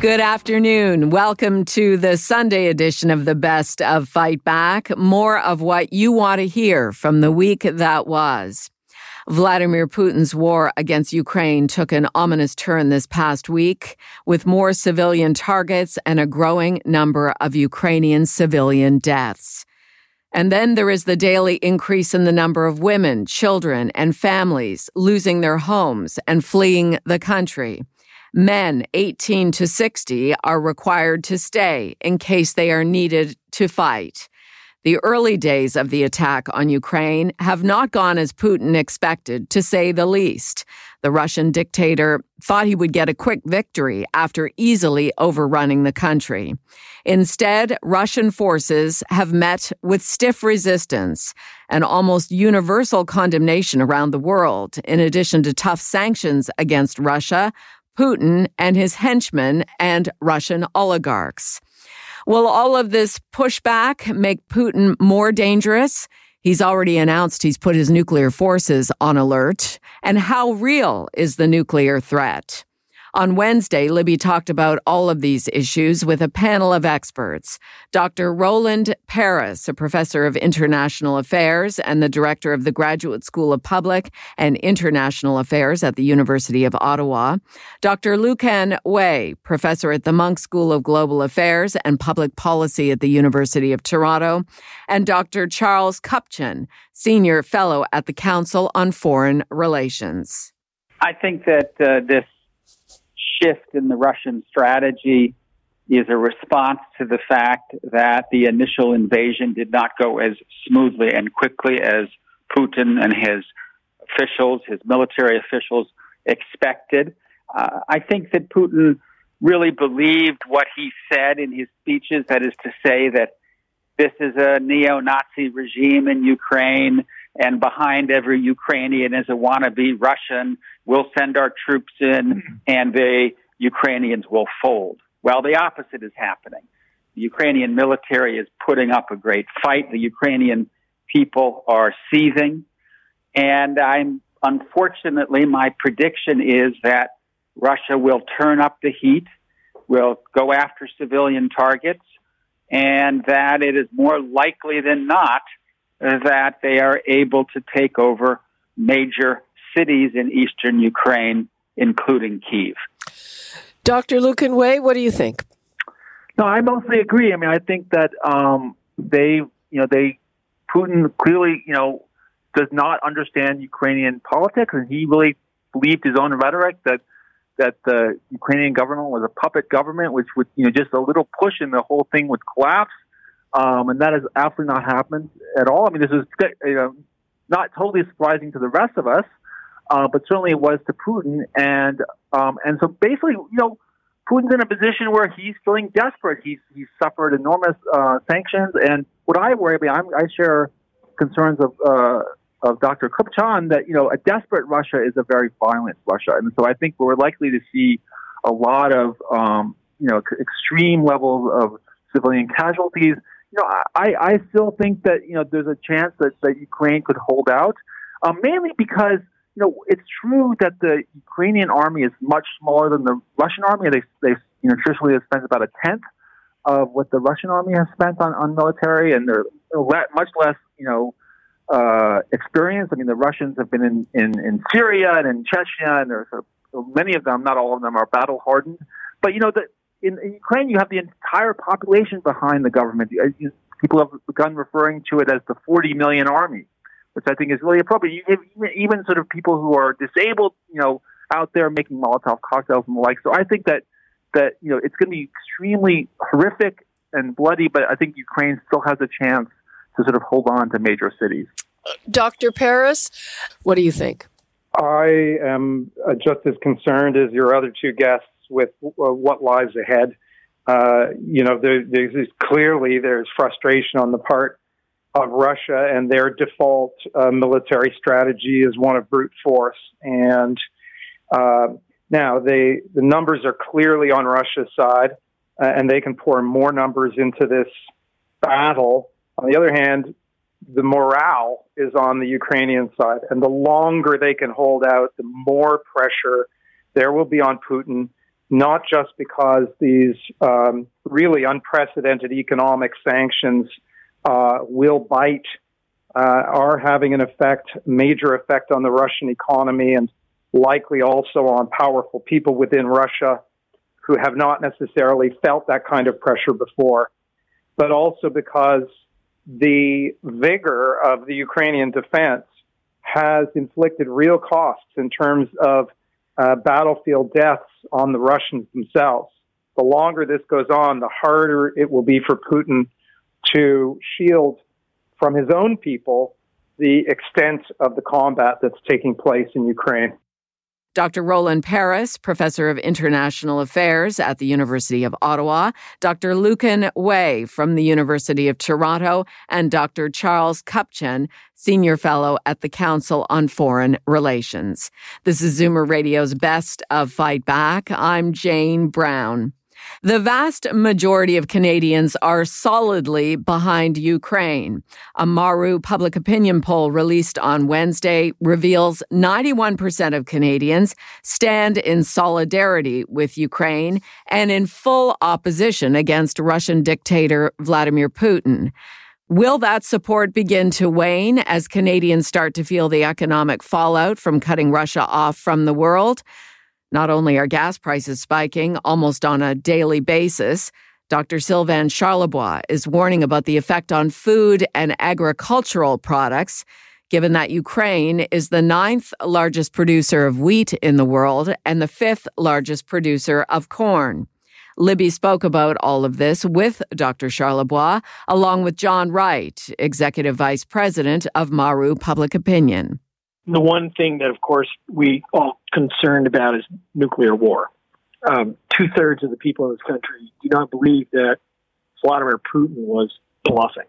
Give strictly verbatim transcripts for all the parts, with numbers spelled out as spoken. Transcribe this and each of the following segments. Good afternoon. Welcome to the Sunday edition of the Best of Fight Back. More of what you want to hear from the week that was. Vladimir Putin's war against Ukraine took an ominous turn this past week, with more civilian targets and a growing number of Ukrainian civilian deaths. And then there is the daily increase in the number of women, children, and families losing their homes and fleeing the country. Men eighteen to sixty are required to stay in case they are needed to fight. The early days of the attack on Ukraine have not gone as Putin expected, to say the least. The Russian dictator thought he would get a quick victory after easily overrunning the country. Instead, Russian forces have met with stiff resistance and almost universal condemnation around the world, in addition to tough sanctions against Russia, Putin and his henchmen, and Russian oligarchs. Will all of this pushback make Putin more dangerous? He's already announced he's put his nuclear forces on alert. And how real is the nuclear threat? On Wednesday, Libby talked about all of these issues with a panel of experts. Doctor Roland Paris, a professor of international affairs and the director of the Graduate School of Public and International Affairs at the University of Ottawa. Doctor Lucan Way, professor at the Monk School of Global Affairs and Public Policy at the University of Toronto. And Doctor Charles Kupchan, senior fellow at the Council on Foreign Relations. I think that uh, this shift in the Russian strategy is a response to the fact that the initial invasion did not go as smoothly and quickly as Putin and his officials, his military officials, expected. Uh, I think that Putin really believed what he said in his speeches, that is to say that this is a neo-Nazi regime in Ukraine, and behind every Ukrainian is a wannabe Russian. We'll send our troops in, and the Ukrainians will fold. Well, the opposite is happening. The Ukrainian military is putting up a great fight. The Ukrainian people are seething. And I'm unfortunately, my prediction is that Russia will turn up the heat, will go after civilian targets, and that it is more likely than not that they are able to take over major cities in eastern Ukraine, including Kyiv. Doctor Lucan Way, what do you think? No, I mostly agree. I mean, I think that um, they, you know, they, Putin clearly, you know, does not understand Ukrainian politics, and he really believed his own rhetoric that that the Ukrainian government was a puppet government, which would, you know, just a little push and the whole thing would collapse. Um, and that has absolutely not happened at all. I mean, this is you know, not totally surprising to the rest of us, uh, but certainly it was to Putin. And um, and so basically, you know, Putin's in a position where he's feeling desperate. He's he's suffered enormous uh, sanctions. And what I worry about, I'm, I share concerns of uh, of Doctor Kupchan that, you know, a desperate Russia is a very violent Russia. And so I think we're likely to see a lot of, um, you know, extreme levels of civilian casualties. You know, I, I still think that, you know, there's a chance that, that Ukraine could hold out, um, mainly because, you know, it's true that the Ukrainian army is much smaller than the Russian army. They, they you know, traditionally have spent about a tenth of what the Russian army has spent on, on military, and they're le- much less, you know, uh, experienced. I mean, the Russians have been in, in, in Syria and in Chechnya, and there's sort of, many of them, not all of them, are battle-hardened. But, you know, the In, in Ukraine, you have the entire population behind the government. People have begun referring to it as the forty million army, which I think is really appropriate. You have even, even sort of people who are disabled, you know, out there making Molotov cocktails and the like. So I think that, that you know, it's going to be extremely horrific and bloody, but I think Ukraine still has a chance to sort of hold on to major cities. Doctor Paris, what do you think? I am just as concerned as your other two guests with what lies ahead. Uh, you know, there, there's clearly there's frustration on the part of Russia, and their default uh, military strategy is one of brute force. And uh, now they, the numbers are clearly on Russia's side, uh, and they can pour more numbers into this battle. On the other hand, the morale is on the Ukrainian side, and the longer they can hold out, the more pressure there will be on Putin, not just because these um, really unprecedented economic sanctions uh, will bite, uh, are having an effect, major effect on the Russian economy, and likely also on powerful people within Russia who have not necessarily felt that kind of pressure before, but also because the vigor of the Ukrainian defense has inflicted real costs in terms of uh, battlefield deaths on the Russians themselves. The longer this goes on, the harder it will be for Putin to shield from his own people the extent of the combat that's taking place in Ukraine. Doctor Roland Paris, Professor of International Affairs at the University of Ottawa, Doctor Lucan Way from the University of Toronto, and Doctor Charles Kupchan, Senior Fellow at the Council on Foreign Relations. This is Zoomer Radio's Best of Fight Back. I'm Jane Brown. The vast majority of Canadians are solidly behind Ukraine. A Maru Public Opinion poll released on Wednesday reveals ninety-one percent of Canadians stand in solidarity with Ukraine and in full opposition against Russian dictator Vladimir Putin. Will that support begin to wane as Canadians start to feel the economic fallout from cutting Russia off from the world? Not only are gas prices spiking almost on a daily basis, Doctor Sylvain Charlebois is warning about the effect on food and agricultural products, given that Ukraine is the ninth largest producer of wheat in the world and the fifth largest producer of corn. Libby spoke about all of this with Doctor Charlebois, along with John Wright, Executive Vice President of Maru Public Opinion. The one thing that, of course, we all concerned about is nuclear war. Um, two-thirds of the people in this country do not believe that Vladimir Putin was bluffing.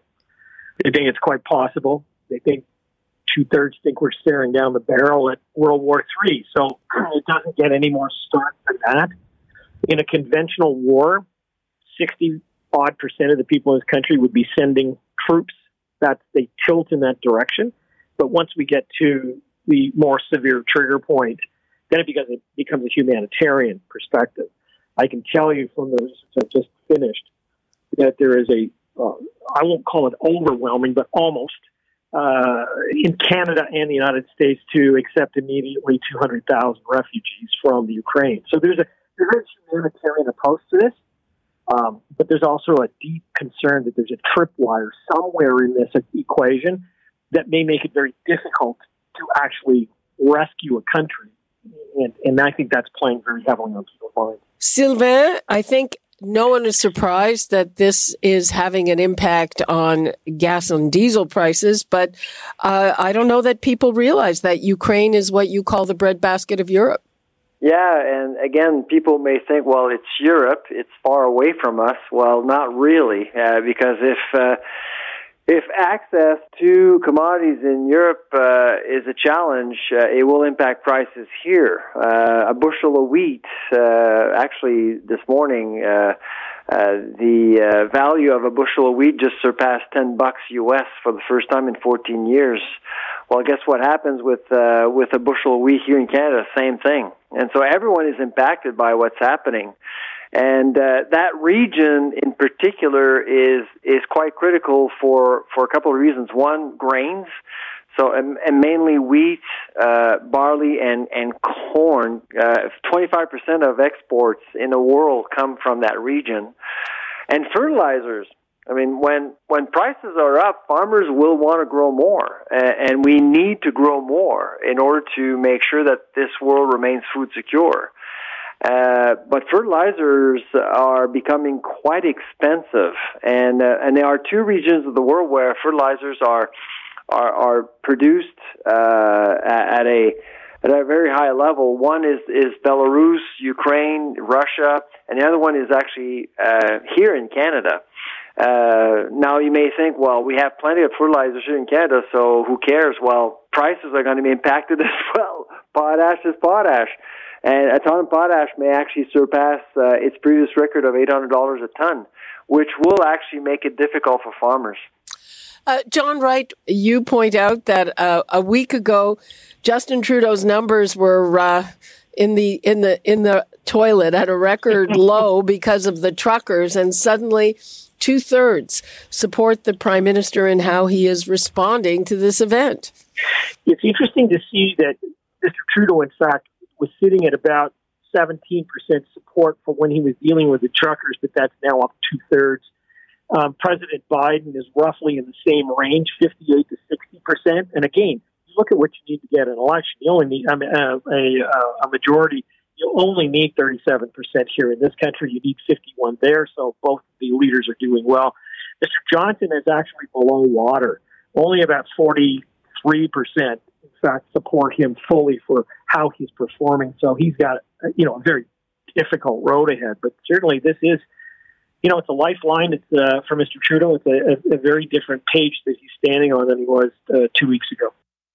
They think it's quite possible. They think two-thirds think we're staring down the barrel at World War Three. So it doesn't get any more stark than that. In a conventional war, sixty-odd percent of the people in this country would be sending troops. That they tilt in that direction. But once we get to the more severe trigger point, then it becomes, it becomes a humanitarian perspective. I can tell you from the research I've just finished that there is a, uh, I won't call it overwhelming, but almost, uh, in Canada and the United States to accept immediately two hundred thousand refugees from the Ukraine. So there's a, there's a humanitarian approach to this, um, but there's also a deep concern that there's a tripwire somewhere in this equation that may make it very difficult to actually rescue a country. And, and I think that's playing very heavily on people's minds. Sylvain, I think no one is surprised that this is having an impact on gas and diesel prices, but uh, I don't know that people realize that Ukraine is what you call the breadbasket of Europe. Yeah, and again, people may think, well, it's Europe, it's far away from us. Well, not really, uh, because if... Uh, If access to commodities in Europe uh, is a challenge, uh, it will impact prices here. Uh, a bushel of wheat, uh, actually this morning, uh, uh, the uh, value of a bushel of wheat just surpassed ten bucks U S for the first time in fourteen years. Well, guess what happens with uh, with a bushel of wheat here in Canada? Same thing. And so everyone is impacted by what's happening. And uh, that region in particular is is quite critical for, for a couple of reasons. One, grains, so and, and mainly wheat, uh, barley, and and corn. Uh, twenty-five percent of exports in the world come from that region, and fertilizers. I mean, when when prices are up, farmers will want to grow more, and, and we need to grow more in order to make sure that this world remains food secure. Uh, but fertilizers are becoming quite expensive, and uh, and there are two regions of the world where fertilizers are are, are produced uh, at a at a very high level. One is, is Belarus, Ukraine, Russia, and the other one is actually uh, here in Canada. Uh, now you may think, well, we have plenty of fertilizer here in Canada, so who cares? Well, prices are going to be impacted as well. Potash is potash. And a ton of potash may actually surpass uh, its previous record of eight hundred dollars a ton, which will actually make it difficult for farmers. Uh, John Wright, you point out that uh, a week ago, Justin Trudeau's numbers were uh, in the in the in the toilet at a record low because of the truckers, and suddenly two thirds support the Prime Minister in how he is responding to this event. It's interesting to see that Mister Trudeau, in fact, was sitting at about seventeen percent support for when he was dealing with the truckers, but that's now up two thirds. Um, President Biden is roughly in the same range, fifty-eight to sixty percent. And again, you look at what you need to get in an election. You only need I mean, uh, a, a majority. You only need thirty-seven percent here in this country. You need fifty-one there. So both the leaders are doing well. Mister Johnson is actually below water, only about forty-three percent, in fact, support him fully for how he's performing. So he's got, you know, a very difficult road ahead. But certainly this is, you know, it's a lifeline. It's uh, for Mister Trudeau. It's a, a very different page that he's standing on than he was uh, two weeks ago.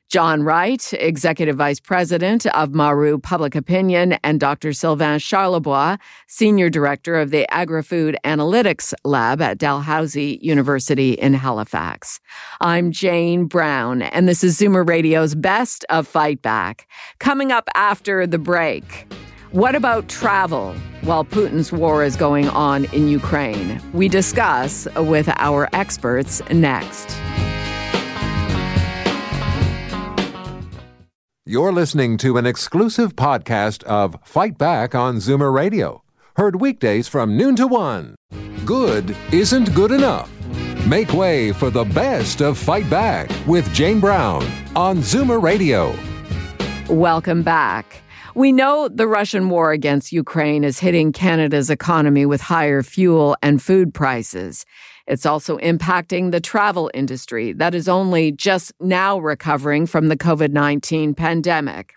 John Wright, Executive Vice President of Maru Public Opinion, and Doctor Sylvain Charlebois, Senior Director of the Agri-Food Analytics Lab at Dalhousie University in Halifax. I'm Jane Brown, and this is Zoomer Radio's Best of Fight Back. Coming up after the break, what about travel while Putin's war is going on in Ukraine? We discuss with our experts next. You're listening to an exclusive podcast of Fight Back on Zoomer Radio. Heard weekdays from noon to one. Good isn't good enough. Make way for the best of Fight Back with Jane Brown on Zoomer Radio. Welcome back. We know the Russian war against Ukraine is hitting Canada's economy with higher fuel and food prices. It's also impacting the travel industry that is only just now recovering from the covid nineteen pandemic.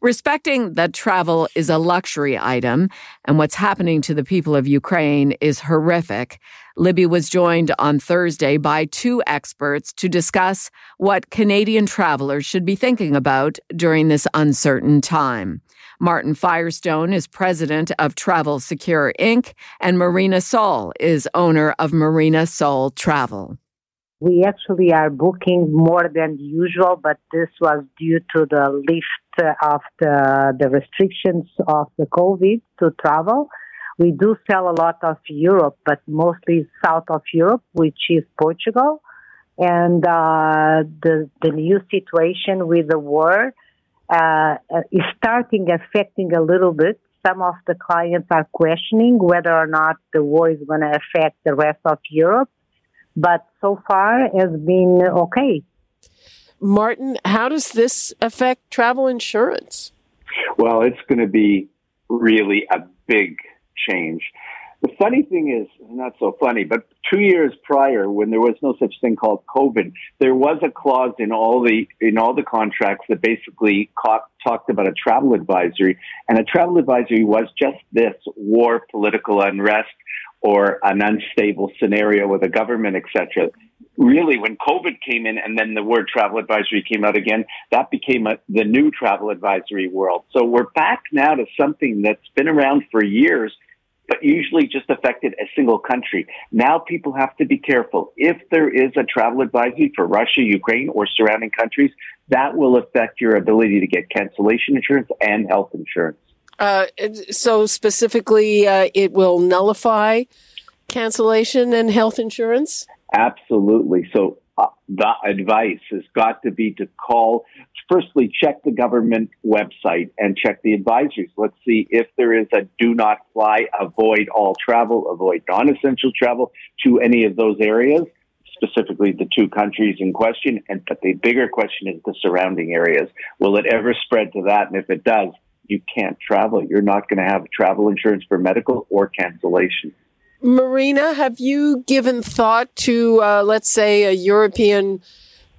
Respecting that travel is a luxury item and what's happening to the people of Ukraine is horrific, Libby was joined on Thursday by two experts to discuss what Canadian travelers should be thinking about during this uncertain time. Martin Firestone is president of Travel Secure, Incorporated, and Marina Sol is owner of Marina Sol Travel. We actually are booking more than usual, but this was due to the lift of the, the restrictions of the COVID to travel. We do sell a lot of Europe, but mostly south of Europe, which is Portugal. And uh, the, the new situation with the war uh, is starting affecting a little bit. Some of the clients are questioning whether or not the war is going to affect the rest of Europe. But so far, it's been okay. Martin, how does this affect travel insurance? Well, it's going to be really a big change. The funny thing is, not so funny, but two years prior, when there was no such thing called COVID, there was a clause in all the in all the contracts that basically co- talked about a travel advisory, and a travel advisory was just this: war, political unrest, or an unstable scenario with a government, et cetera. Really, when COVID came in and then the word travel advisory came out again, that became a, the new travel advisory world. So we're back now to something that's been around for years, but usually just affected a single country. Now people have to be careful. If there is a travel advisory for Russia, Ukraine, or surrounding countries, that will affect your ability to get cancellation insurance and health insurance. Uh, so specifically, uh, it will nullify cancellation and health insurance? Absolutely. So uh, the advice has got to be to call, firstly, check the government website and check the advisories. Let's see if there is a do not fly, avoid all travel, avoid non-essential travel to any of those areas, specifically the two countries in question. And but the bigger question is the surrounding areas. Will it ever spread to that? And if it does, you can't travel. You're not going to have travel insurance for medical or cancellation. Marina, have you given thought to, uh, let's say, a European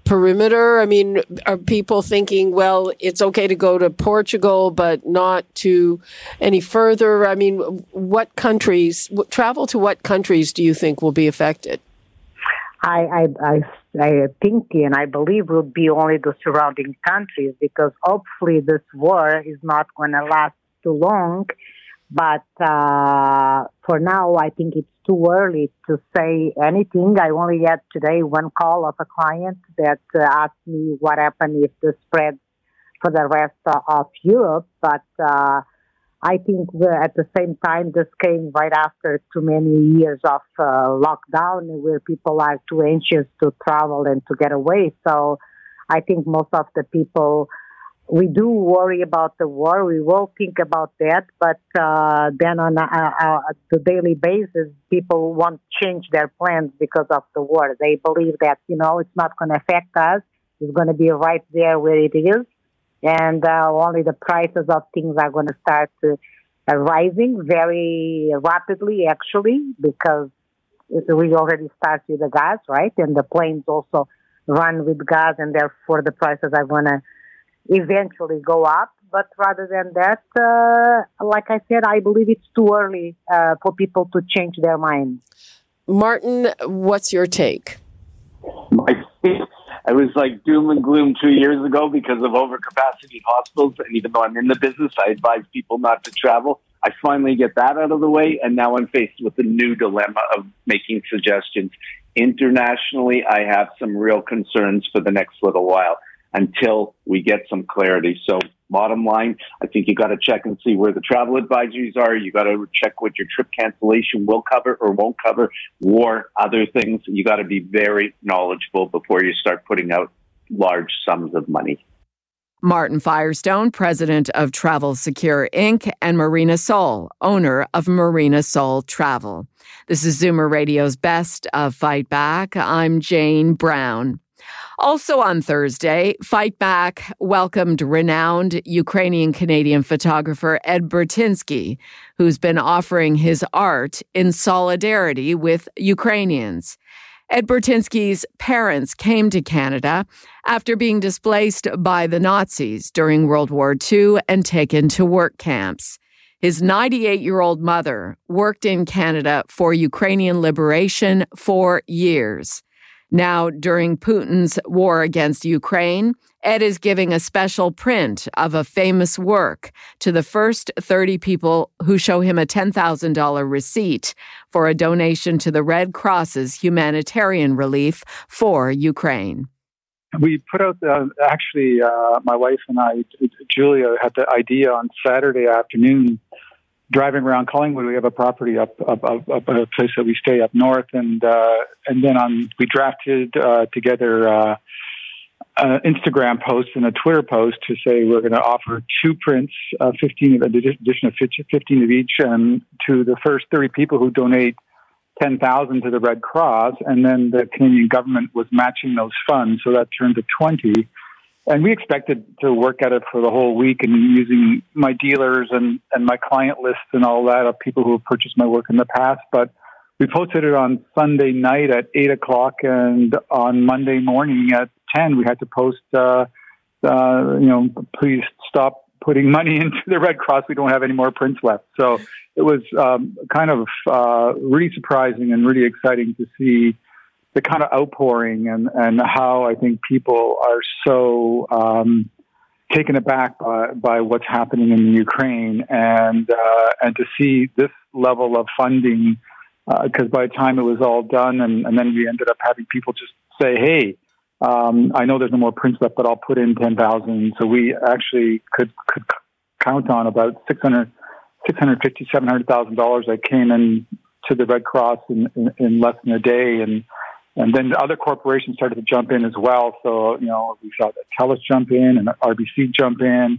perimeter? I mean, are people thinking, well, it's okay to go to Portugal, but not to any further? I mean, what countries, what, travel to what countries do you think will be affected? I, I, I, I think and I believe will be only the surrounding countries, because hopefully this war is not going to last too long. But uh, for now, I think it's too early to say anything. I only had today one call of a client that uh, asked me what happened if this spreads for the rest uh, of Europe. But uh, I think at the same time, this came right after too many years of uh, lockdown where people are too anxious to travel and to get away. So I think most of the people... We do worry about the war. We will think about that. But uh, then on a, a, a daily basis, people won't change their plans because of the war. They believe that, you know, it's not going to affect us. It's going to be right there where it is. And uh, only the prices of things are going to start uh, rising very rapidly, actually, because we already start with the gas, right? And the planes also run with gas, and therefore the prices are going to eventually go up. But rather than that, uh, like I said, I believe it's too early uh, for people to change their minds. Martin, what's your take? My take, I was like doom and gloom two years ago because of overcapacity in hospitals. And even though I'm in the business, I advise people not to travel. I finally get that out of the way. And now I'm faced with a new dilemma of making suggestions. Internationally, I have some real concerns for the next little while, until we get some clarity. So bottom line, I think you got to check and see where the travel advisories are. You got to check what your trip cancellation will cover or won't cover, or other things. You got to be very knowledgeable before you start putting out large sums of money. Martin Firestone, president of Travel Secure, Incorporated, and Marina Sol, owner of Marina Sol Travel. This is Zoomer Radio's Best of Fight Back. I'm Jane Brown. Also on Thursday, Fight Back welcomed renowned Ukrainian-Canadian photographer Ed Burtynsky, who's been offering his art in solidarity with Ukrainians. Ed Burtynsky's parents came to Canada after being displaced by the Nazis during World War Two and taken to work camps. His ninety-eight-year-old mother worked in Canada for Ukrainian liberation for years. Now, during Putin's war against Ukraine, Ed is giving a special print of a famous work to the first thirty people who show him a ten thousand dollars receipt for a donation to the Red Cross's humanitarian relief for Ukraine. We put out, uh, actually, uh, my wife and I, Julia, had the idea on Saturday afternoon, driving around Collingwood. We have a property up, up, up, up a place that we stay up north, and uh, and then on we drafted uh, together uh, an Instagram post and a Twitter post to say we're going to offer two prints, uh, fifteen an addition of fifteen of each, and to the first thirty people who donate ten thousand to the Red Cross, and then the Canadian government was matching those funds, so that turned to twenty. And we expected to work at it for the whole week, and using my dealers and, and my client lists and all that of people who have purchased my work in the past. But we posted it on Sunday night at eight o'clock, and on Monday morning at ten, we had to post, uh, uh, you know, please stop putting money into the Red Cross. We don't have any more prints left. So it was um, kind of uh, really surprising and really exciting to see the kind of outpouring and, and how I think people are so um, taken aback by, by what's happening in Ukraine, and uh, and to see this level of funding, because uh, by the time it was all done, and, and then we ended up having people just say, hey, um, I know there's no more prints left, but I'll put in ten thousand. So we actually could could count on about six hundred, six hundred fifty thousand dollars, seven hundred thousand dollars that came in to the Red Cross in, in, in less than a day. And And then the other corporations started to jump in as well. So, you know, we saw that TELUS jump in and R B C jump in.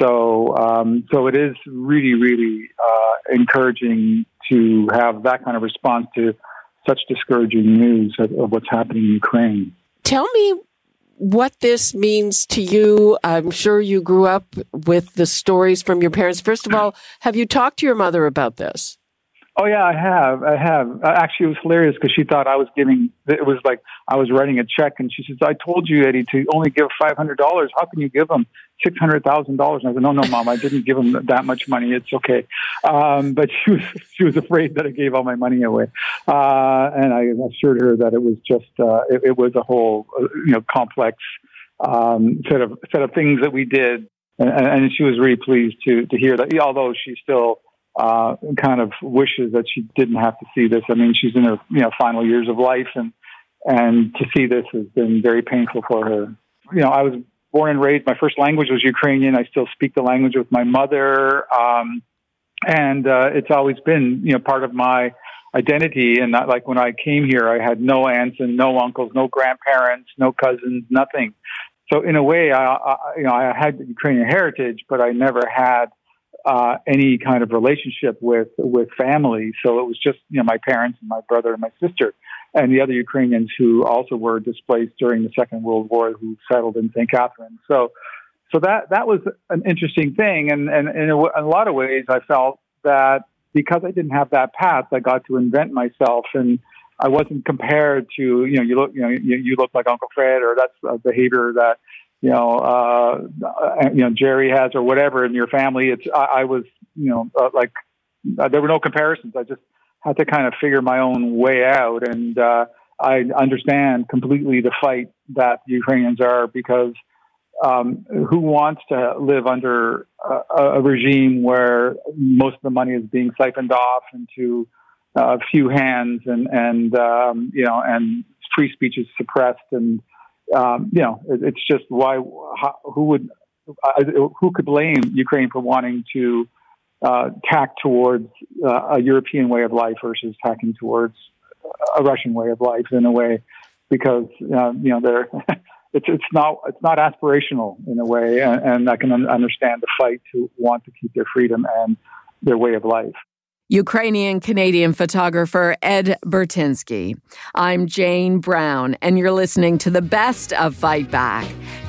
So um, so it is really, really uh, encouraging to have that kind of response to such discouraging news of, of what's happening in Ukraine. Tell me what this means to you. I'm sure you grew up with the stories from your parents. First of all, have you talked to your mother about this? Oh, yeah, I have. I have. Actually, it was hilarious because she thought I was giving, it was like I was writing a check. And she says, I told you, Eddie, to only give five hundred dollars. How can you give them six hundred thousand dollars? And I said, no, no, Mom, I didn't give them that much money. It's okay. Um, but she was she was afraid that I gave all my money away. Uh, and I assured her that it was just, uh, it, it was a whole, you know, complex um, set of set of things that we did. And, and she was really pleased to, to hear that, although she still, Uh, kind of wishes that she didn't have to see this. I mean, she's in her you know final years of life, and and to see this has been very painful for her. You know, I was born and raised. My first language was Ukrainian. I still speak the language with my mother, um, and uh, it's always been you know part of my identity. And not like when I came here, I had no aunts and no uncles, no grandparents, no cousins, nothing. So in a way, I, I you know I had Ukrainian heritage, but I never had. Uh, any kind of relationship with, with family. So it was just, you know, my parents and my brother and my sister and the other Ukrainians who also were displaced during the Second World War who settled in Saint Catharines. So, so that, that was an interesting thing. And, and, and in a, in a lot of ways, I felt that because I didn't have that path, I got to invent myself and I wasn't compared to, you know, you look, you know, you, you look like Uncle Fred or that's a behavior that, you know, uh, you know, Jerry has or whatever in your family. It's, I, I was, you know, uh, like uh, there were no comparisons. I just had to kind of figure my own way out. And, uh, I understand completely the fight that the Ukrainians are because, um, who wants to live under a, a regime where most of the money is being siphoned off into a uh, few hands and, and, um, you know, and free speech is suppressed and, Um, you know, it, it's just why, how, who would, uh, who could blame Ukraine for wanting to uh, tack towards uh, a European way of life versus tacking towards a Russian way of life in a way, because uh, you know they're it's it's not it's not aspirational in a way, and, and I can un- understand the fight to want to keep their freedom and their way of life. Ukrainian-Canadian photographer Ed Burtynsky. I'm Jane Brown, and you're listening to the best of Fight Back.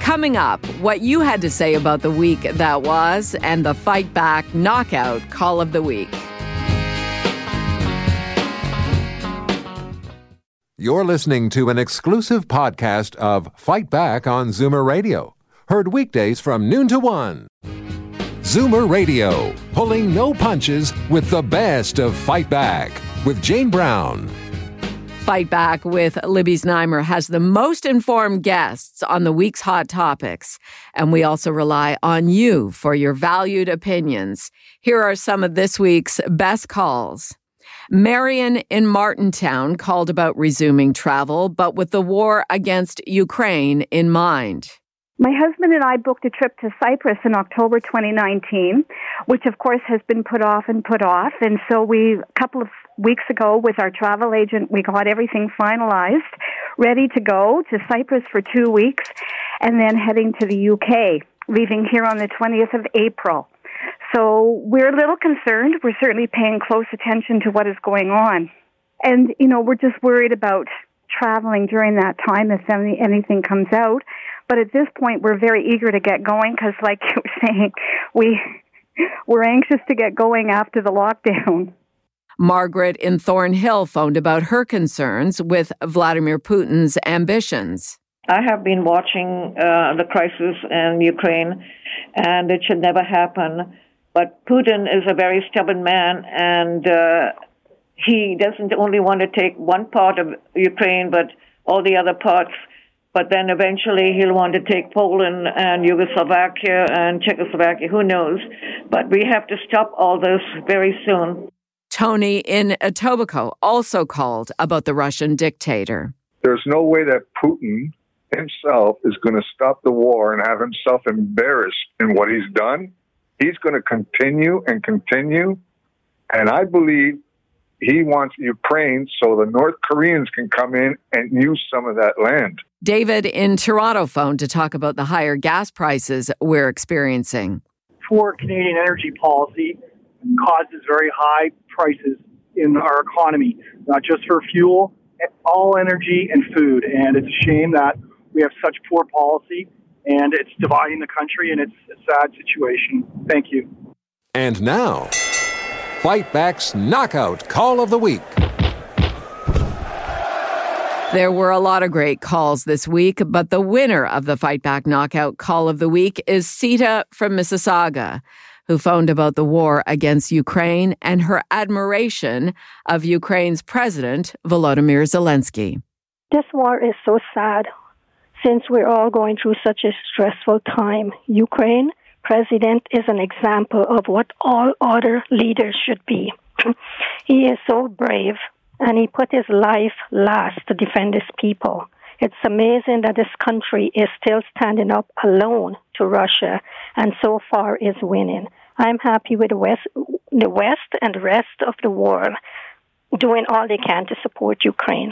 Coming up, what you had to say about the week that was and the Fight Back Knockout Call of the Week. You're listening to an exclusive podcast of Fight Back on Zoomer Radio. Heard weekdays from noon to one. Zoomer Radio, pulling no punches with the best of Fight Back with Jane Brown. Fight Back with Libby Zneimer has the most informed guests on the week's hot topics. And we also rely on you for your valued opinions. Here are some of this week's best calls. Marion in Martintown called about resuming travel, but with the war against Ukraine in mind. My husband and I booked a trip to Cyprus in October twenty nineteen, which of course has been put off and put off. And so we, a couple of weeks ago with our travel agent, we got everything finalized, ready to go to Cyprus for two weeks and then heading to the U K, leaving here on the twentieth of April. So we're a little concerned. We're certainly paying close attention to what is going on. And, you know, we're just worried about traveling during that time if anything comes out. But at this point, we're very eager to get going because, like you were saying, we, we're anxious to get going after the lockdown. Margaret in Thornhill phoned about her concerns with Vladimir Putin's ambitions. I have been watching uh, the crisis in Ukraine, and it should never happen. But Putin is a very stubborn man, and uh, he doesn't only want to take one part of Ukraine, but all the other parts. But then eventually he'll want to take Poland and Yugoslavia and Czechoslovakia, who knows. But we have to stop all this very soon. Tony in Etobicoke also called about the Russian dictator. There's no way that Putin himself is going to stop the war and have himself embarrassed in what he's done. He's going to continue and continue. And I believe he wants Ukraine so the North Koreans can come in and use some of that land. David in Toronto phoned to talk about the higher gas prices we're experiencing. Poor Canadian energy policy causes very high prices in our economy, not just for fuel, all energy and food. And it's a shame that we have such poor policy and it's dividing the country and it's a sad situation. Thank you. And now, Fight Back's Knockout Call of the Week. There were a lot of great calls this week, but the winner of the Fight Back Knockout Call of the Week is Sita from Mississauga, who phoned about the war against Ukraine and her admiration of Ukraine's president, Volodymyr Zelensky. This war is so sad since we're all going through such a stressful time. Ukraine president is an example of what all other leaders should be. He is so brave. And he put his life last to defend his people. It's amazing that this country is still standing up alone to Russia and so far is winning. I'm happy with the West, the West and the rest of the world doing all they can to support Ukraine.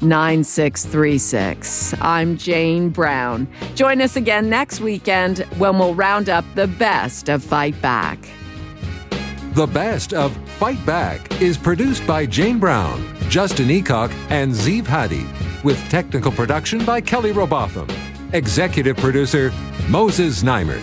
nine six three six. I'm Jane Brown. Join us again next weekend when we'll round up the best of Fight Back. The Best of Fight Back is produced by Jane Brown, Justin Eacock, and Zeev Hadi, with technical production by Kelly Robotham. Executive producer, Moses Zneimer.